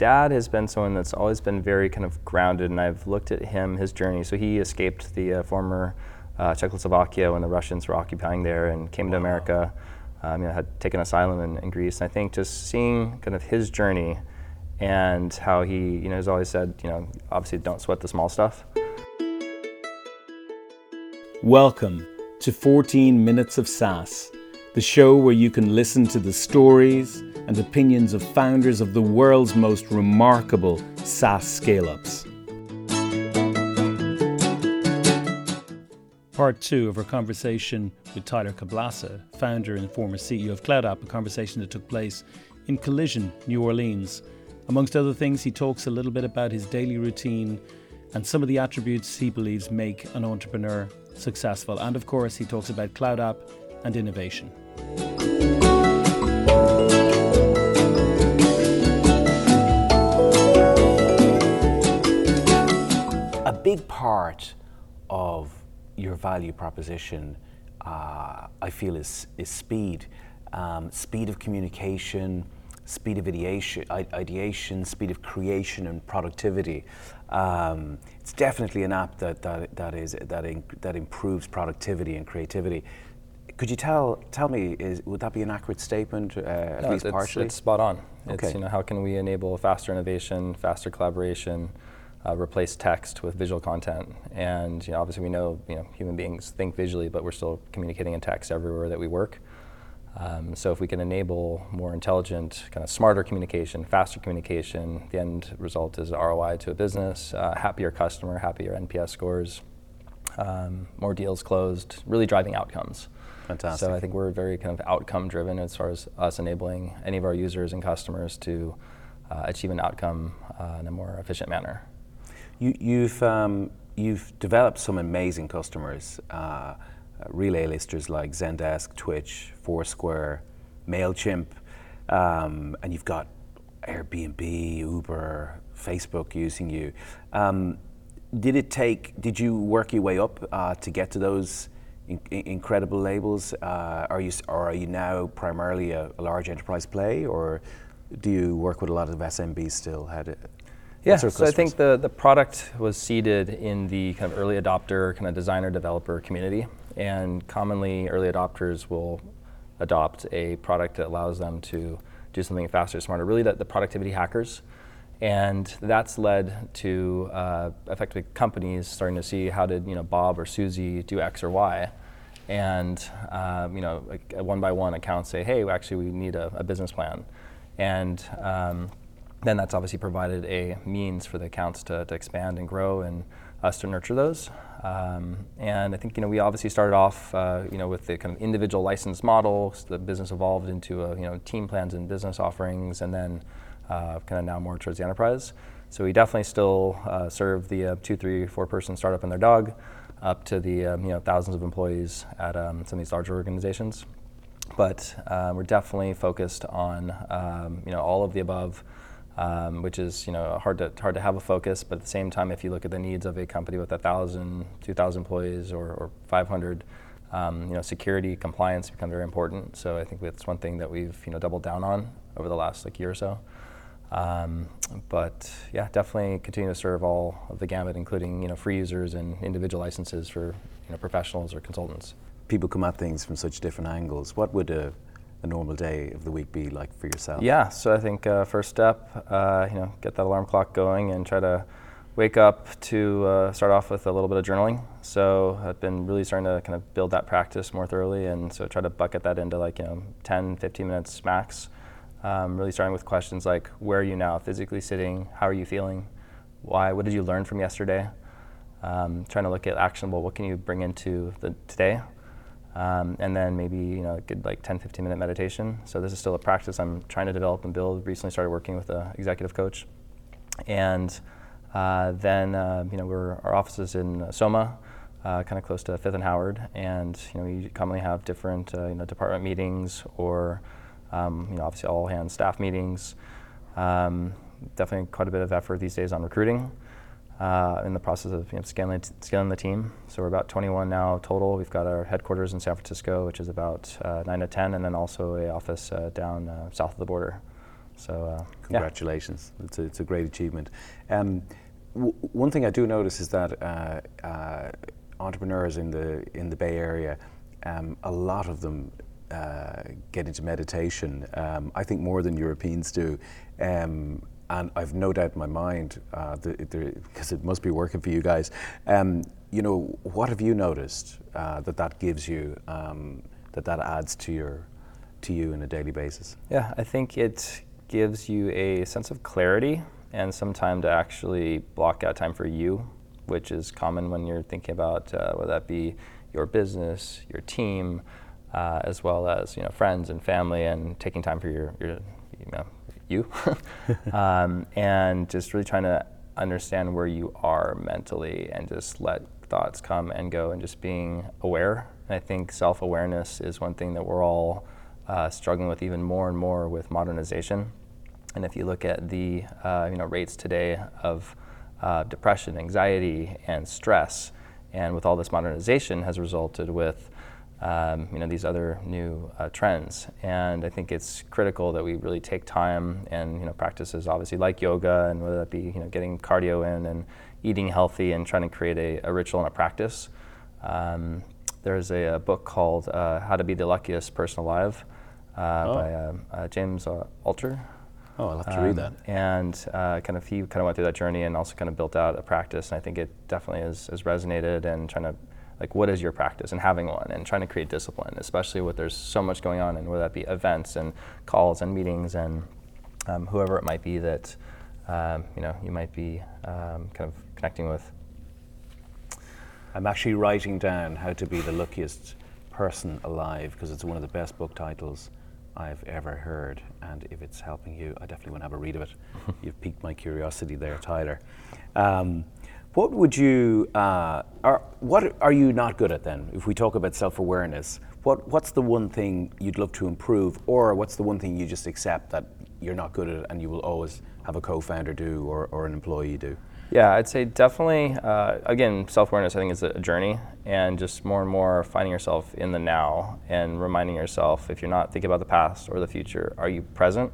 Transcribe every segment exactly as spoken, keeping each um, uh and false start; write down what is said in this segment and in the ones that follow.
dad has been someone that's always been very kind of grounded, and I've looked at him, his journey. So he escaped the uh, former uh, Czechoslovakia when the Russians were occupying there and came wow. to America, um, you know, had taken asylum in, in Greece. And I think just seeing kind of his journey and how he, you know, has always said, you know, obviously don't sweat the small stuff. Welcome to fourteen minutes of SaaS, the show where you can listen to the stories and opinions of founders of the world's most remarkable SaaS scale-ups. Part two of our conversation with Tyler Kablasa, founder and former C E O of CloudApp, a conversation that took place in Collision, New Orleans. Amongst other things, he talks a little bit about his daily routine and some of the attributes he believes make an entrepreneur successful. And of course, he talks about CloudApp and innovation. A big part of your value proposition, uh, I feel, is, is speed. Um, speed of communication, speed of ideation, ideation, speed of creation and productivity. Um, it's definitely an app that that that is that in, that improves productivity and creativity. Could you tell tell me is would that be an accurate statement? Uh, at no, least it's, partially, it's spot on. Okay. It's, you know, how can we enable faster innovation, faster collaboration, uh, replace text with visual content? And you know, obviously, we know you know human beings think visually, but we're still communicating in text everywhere that we work. Um, so if we can enable more intelligent, kind of smarter communication, faster communication, the end result is R O I to a business, uh, happier customer, happier N P S scores, um, more deals closed, really driving outcomes. Fantastic. So I think we're very kind of outcome driven as far as us enabling any of our users and customers to uh, achieve an outcome uh, in a more efficient manner. You, you've, um, you've developed some amazing customers. Uh, Uh, real A-listers like Zendesk, Twitch, Foursquare, Mailchimp, um, and you've got Airbnb, Uber, Facebook using you. Um, did it take? Did you work your way up uh, to get to those in- incredible labels? Uh, are you, or are you now primarily a, a large enterprise play, or do you work with a lot of S M Bs still? How do, Yeah, so customers? I think the, the product was seeded in the kind of early adopter, kind of designer developer community. And commonly, early adopters will adopt a product that allows them to do something faster, smarter, really the, the productivity hackers. And that's led to uh, effectively companies starting to see how did you know Bob or Susie do X or Y. And um, you know, a, a one by one account say, hey, actually we need a, a business plan. And um, then that's obviously provided a means for the accounts to, to expand and grow and us to nurture those. Um, and I think you know we obviously started off uh, you know with the kind of individual license model. So the business evolved into a, you know team plans and business offerings, and then uh, kind of now more towards the enterprise. So we definitely still uh, serve the uh, two, three, four person startup and their dog, up to the um, you know thousands of employees at um, some of these larger organizations. But uh, we're definitely focused on um, you know all of the above. Um, which is you know hard to hard to have a focus, but at the same time, if you look at the needs of a company with one thousand, two thousand employees or, or five hundred, um, you know security compliance become very important. So I think that's one thing that we've you know doubled down on over the last like year or so. Um, but yeah, definitely continue to serve all of the gamut, including you know free users and individual licenses for you know professionals or consultants. People come at things from such different angles. What would a a normal day of the week be like for yourself? Yeah, so I think uh, first step, uh, you know, get that alarm clock going and try to wake up to uh, start off with a little bit of journaling. So I've been really starting to kind of build that practice more thoroughly, and so try to bucket that into like, you know, ten, fifteen minutes max. Um, really starting with questions like, where are you now physically sitting? How are you feeling? Why? What did you learn from yesterday? Um, trying to look at actionable, what can you bring into the today? Um, and then maybe you know a good like ten, fifteen minute meditation. So this is still a practice I'm trying to develop and build. Recently started working with an executive coach, and uh, then uh, you know we're our office is in Soma, uh, kind of close to Fifth and Howard, and you know we commonly have different uh, you know department meetings or um, you know obviously all hands staff meetings. Um, definitely quite a bit of effort these days on recruiting. Uh, in the process of you know, scaling, t- scaling the team. So we're about twenty-one now total. We've got our headquarters in San Francisco, which is about uh, nine to ten, and then also a office uh, down uh, south of the border. So uh, congratulations, yeah. it's, a, it's a great achievement. Um, w one thing I do notice is that uh, uh, entrepreneurs in the in the Bay Area, um, a lot of them uh, get into meditation. Um, I think more than Europeans do. Um, and I've no doubt in my mind, uh, because it must be working for you guys, um, you know, what have you noticed uh, that that gives you, um, that that adds to your, to you on a daily basis? Yeah, I think it gives you a sense of clarity and some time to actually block out time for you, which is common when you're thinking about uh, whether that be your business, your team, uh, as well as, you know, friends and family, and taking time for your, your you know, you, um, and just really trying to understand where you are mentally and just let thoughts come and go and just being aware. And I think self-awareness is one thing that we're all uh, struggling with even more and more with modernization. And if you look at the uh, you know, rates today of uh, depression, anxiety, and stress, and with all this modernization has resulted with Um, you know, these other new uh, trends. And I think it's critical that we really take time and, you know, practices obviously like yoga, and whether that be, you know, getting cardio in and eating healthy and trying to create a, a ritual and a practice. Um, there's a, a book called uh, How to Be the Luckiest Person Alive uh, oh. by uh, uh, James uh, Altucher. Oh, I'll have to um, read that. And uh, kind of he kind of went through that journey and also kind of built out a practice. And I think it definitely has, has resonated, and trying to like what is your practice and having one and trying to create discipline, especially with there's so much going on, and whether that be events and calls and meetings and um, whoever it might be that um, you know you might be um, kind of connecting with. I'm actually writing down How to Be the Luckiest Person Alive, because it's one of the best book titles I've ever heard, and if it's helping you, I definitely want to have a read of it. You've piqued my curiosity there, Tyler. Um, What would you, uh, are, what are you not good at then? If we talk about self-awareness, what, what's the one thing you'd love to improve, or what's the one thing you just accept that you're not good at and you will always have a co-founder do, or, or an employee do? Yeah, I'd say definitely, uh, again, self-awareness I think is a journey, and just more and more finding yourself in the now and reminding yourself, if you're not thinking about the past or the future, are you present?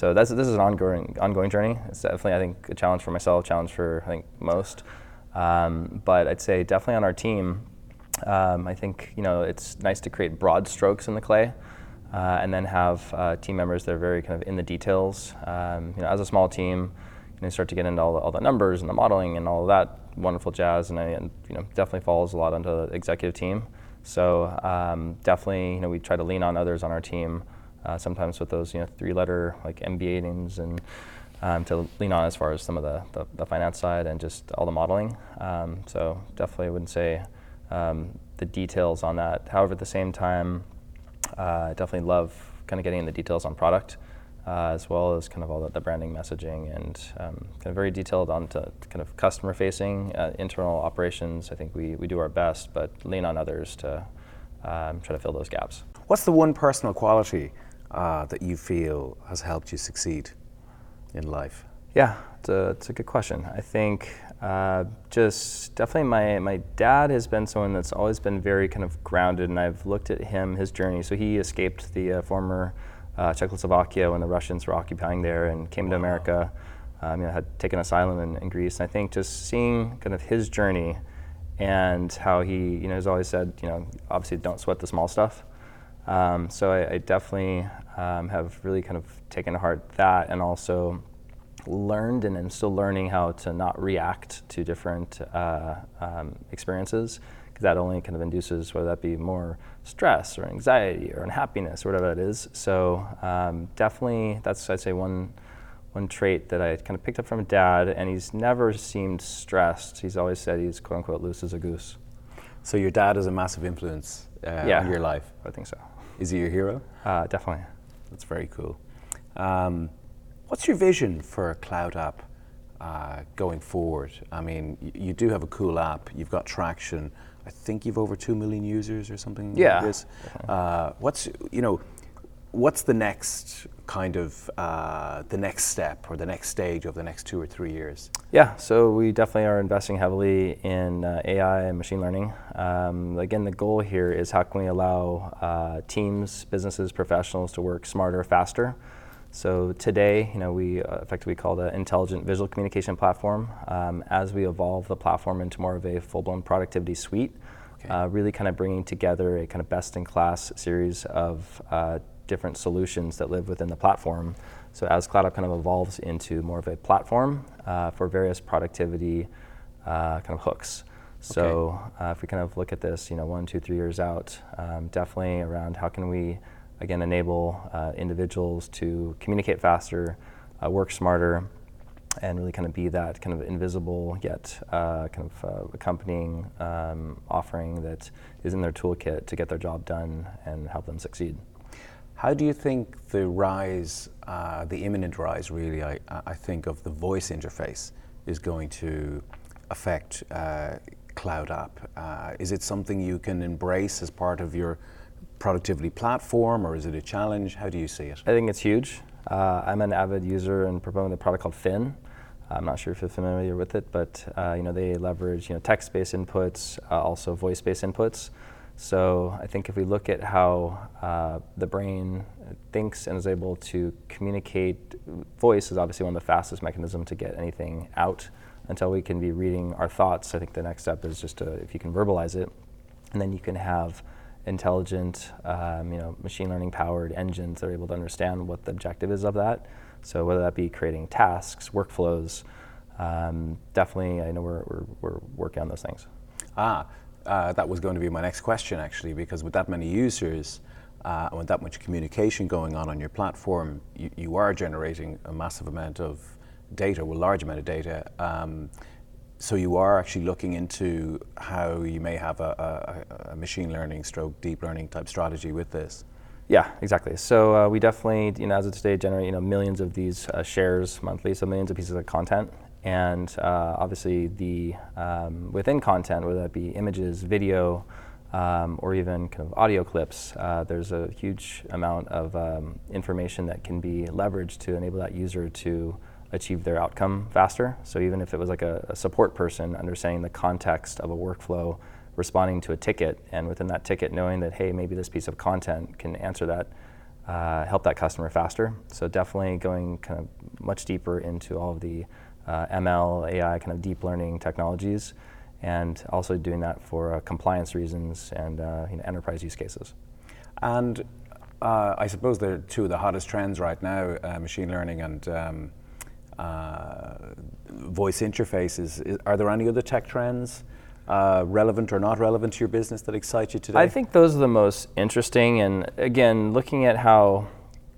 So that's, this is an ongoing ongoing journey. It's definitely, I think, a challenge for myself, a challenge for, I think, most. Um, but I'd say definitely on our team, um, I think, you know, it's nice to create broad strokes in the clay, uh, and then have uh, team members that are very kind of in the details. Um, you know, as a small team, you know, you start to get into all the, all the numbers and the modeling and all of that wonderful jazz, and, I, and you know, definitely falls a lot onto the executive team. So um, definitely, you know, we try to lean on others on our team. Uh, sometimes with those, you know, three-letter like M B A names, and um, to lean on as far as some of the, the, the finance side and just all the modeling. Um, so definitely, I wouldn't say um, the details on that. However, at the same time, uh, I definitely love kind of getting in the details on product, uh, as well as kind of all the, the branding, messaging, and um, kind of very detailed on to kind of customer-facing, uh, internal operations. I think we we do our best, but lean on others to um, try to fill those gaps. What's the one personal quality Uh, that you feel has helped you succeed in life? Yeah, it's a, it's a good question. I think uh, just definitely my, my dad has been someone that's always been very kind of grounded, and I've looked at him, his journey. So he escaped the uh, former uh, Czechoslovakia when the Russians were occupying there, and came wow. to America, um, you know, had taken asylum in, in Greece. And I think just seeing kind of his journey and how he, you know, has always said, you know, obviously don't sweat the small stuff. Um, so I, I definitely um, have really kind of taken to heart that, and also learned and am still learning how to not react to different uh, um, experiences, because that only kind of induces whether that be more stress or anxiety or unhappiness or whatever it is. So um, definitely that's, I'd say, one one trait that I kind of picked up from Dad, and he's never seemed stressed. He's always said he's quote unquote loose as a goose. So your dad is a massive influence uh, yeah, on your life? I think so. Is he your hero? Uh, definitely. That's very cool. Um, what's your vision for CloudApp uh, going forward? I mean, y you do have a cool app. You've got traction. I think you've over two million users or something yeah, like this. Uh, what's you know, what's the next kind of uh, the next step or the next stage over the next two or three years? Yeah, so we definitely are investing heavily in uh, A I and machine learning. Um, again, the goal here is how can we allow uh, teams, businesses, professionals to work smarter, faster. So today, you know, we effectively call the intelligent visual communication platform. Um, as we evolve the platform into more of a full-blown productivity suite, okay. uh, really kind of bringing together a kind of best-in-class series of uh, different solutions that live within the platform. So as CloudApp kind of evolves into more of a platform uh, for various productivity uh, kind of hooks. So okay. uh, if we kind of look at this, you know, one, two, three years out, um, definitely around how can we, again, enable uh, individuals to communicate faster, uh, work smarter, and really kind of be that kind of invisible yet uh, kind of uh, accompanying um, offering that is in their toolkit to get their job done and help them succeed. How do you think the rise, uh, the imminent rise really, I, I think, of the voice interface is going to affect uh, CloudApp? Uh, is it something you can embrace as part of your productivity platform, or is it a challenge? How do you see it? I think it's huge. Uh, I'm an avid user and proponent of a product called Fin. I'm not sure if you're familiar with it, but uh, you know, they leverage you know text-based inputs, uh, also voice-based inputs. So I think if we look at how uh, the brain thinks and is able to communicate, voice is obviously one of the fastest mechanisms to get anything out until we can be reading our thoughts. I think the next step is just to, if you can verbalize it, and then you can have intelligent, um, you know, machine learning powered engines that are able to understand what the objective is of that. So whether that be creating tasks, workflows, um, definitely I know we're, we're, we're working on those things. Ah. Uh, that was going to be my next question, actually, because with that many users uh, and with that much communication going on on your platform, you, you are generating a massive amount of data, well, large amount of data. Um, so you are actually looking into how you may have a, a, a machine learning stroke, deep learning type strategy with this. Yeah, exactly. So uh, we definitely, you know, as of today, generate you know millions of these uh, shares monthly, so millions of pieces of content. And uh, obviously, the um, within content, whether that be images, video, um, or even kind of audio clips, uh, there's a huge amount of um, information that can be leveraged to enable that user to achieve their outcome faster. So even if it was like a, a support person understanding the context of a workflow, responding to a ticket, and within that ticket knowing that, hey, maybe this piece of content can answer that, uh, help that customer faster. So definitely going kind of much deeper into all of the Uh, M L, A I, kind of deep learning technologies, and also doing that for uh, compliance reasons and uh, you know, enterprise use cases. And uh, I suppose they're two of the hottest trends right now, uh, machine learning and um, uh, voice interfaces. Are there any other tech trends Uh, relevant or not relevant to your business that excite you today? I think those are the most interesting, and again, looking at how,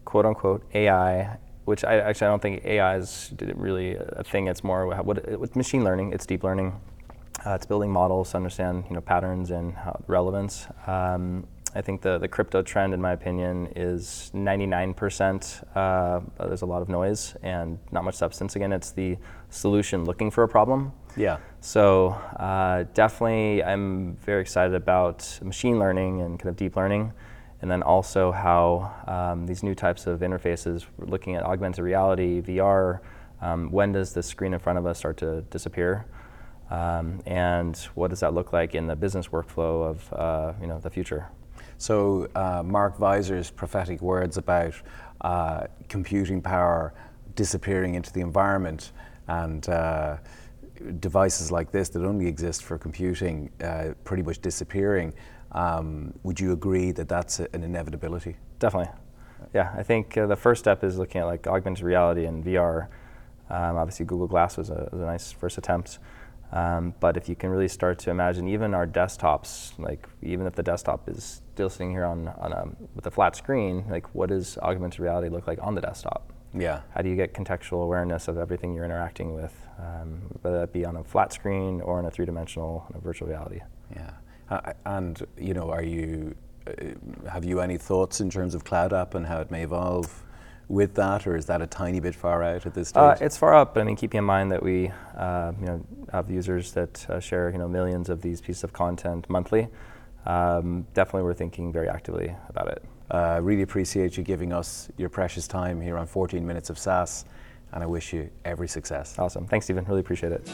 quote unquote, A I, which I actually I don't think A I is really a thing. It's more what with machine learning. It's deep learning. Uh, it's building models to understand you know patterns and how, relevance. Um, I think the the crypto trend, in my opinion, is ninety-nine percent. Uh, there's a lot of noise and not much substance. Again, it's the solution looking for a problem. Yeah. So uh, definitely, I'm very excited about machine learning and kind of deep learning. And then also how um, these new types of interfaces, looking at augmented reality, V R, um, when does the screen in front of us start to disappear? Um, and what does that look like in the business workflow of uh, you know the future? So uh, Mark Weiser's prophetic words about uh, computing power disappearing into the environment and uh, devices like this that only exist for computing uh, pretty much disappearing. Um, would you agree that that's an inevitability? Definitely. Yeah, I think uh, the first step is looking at like augmented reality and V R. Um, obviously, Google Glass was a, was a nice first attempt. Um, but if you can really start to imagine even our desktops, like even if the desktop is still sitting here on, on a, with a flat screen, like what does augmented reality look like on the desktop? Yeah. How do you get contextual awareness of everything you're interacting with, um, whether that be on a flat screen or in a three-dimensional in a virtual reality? Yeah. Uh, and you know, are you uh, have you any thoughts in terms of CloudApp and how it may evolve with that, or is that a tiny bit far out at this stage? Uh, it's far out, but I mean, keeping in mind that we uh, you know have users that uh, share you know millions of these pieces of content monthly. Um, definitely, we're thinking very actively about it. I uh, really appreciate you giving us your precious time here on fourteen Minutes of SaaS, and I wish you every success. Awesome, thanks, Stephen. Really appreciate it.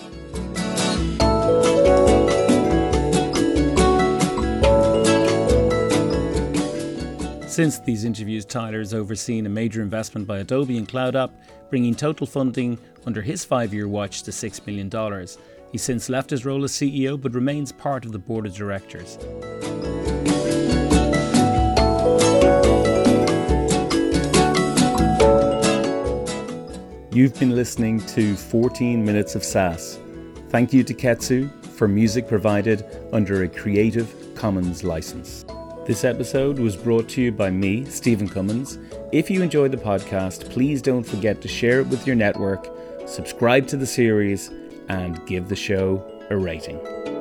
Since these interviews, Tyler has overseen a major investment by Adobe and CloudApp, bringing total funding under his five-year watch to six million dollars. He's since left his role as C E O, but remains part of the board of directors. You've been listening to fourteen minutes of SaaS. Thank you to Ketsu for music provided under a Creative Commons license. This episode was brought to you by me, Stephen Cummins. If you enjoyed the podcast, please don't forget to share it with your network, subscribe to the series, and give the show a rating.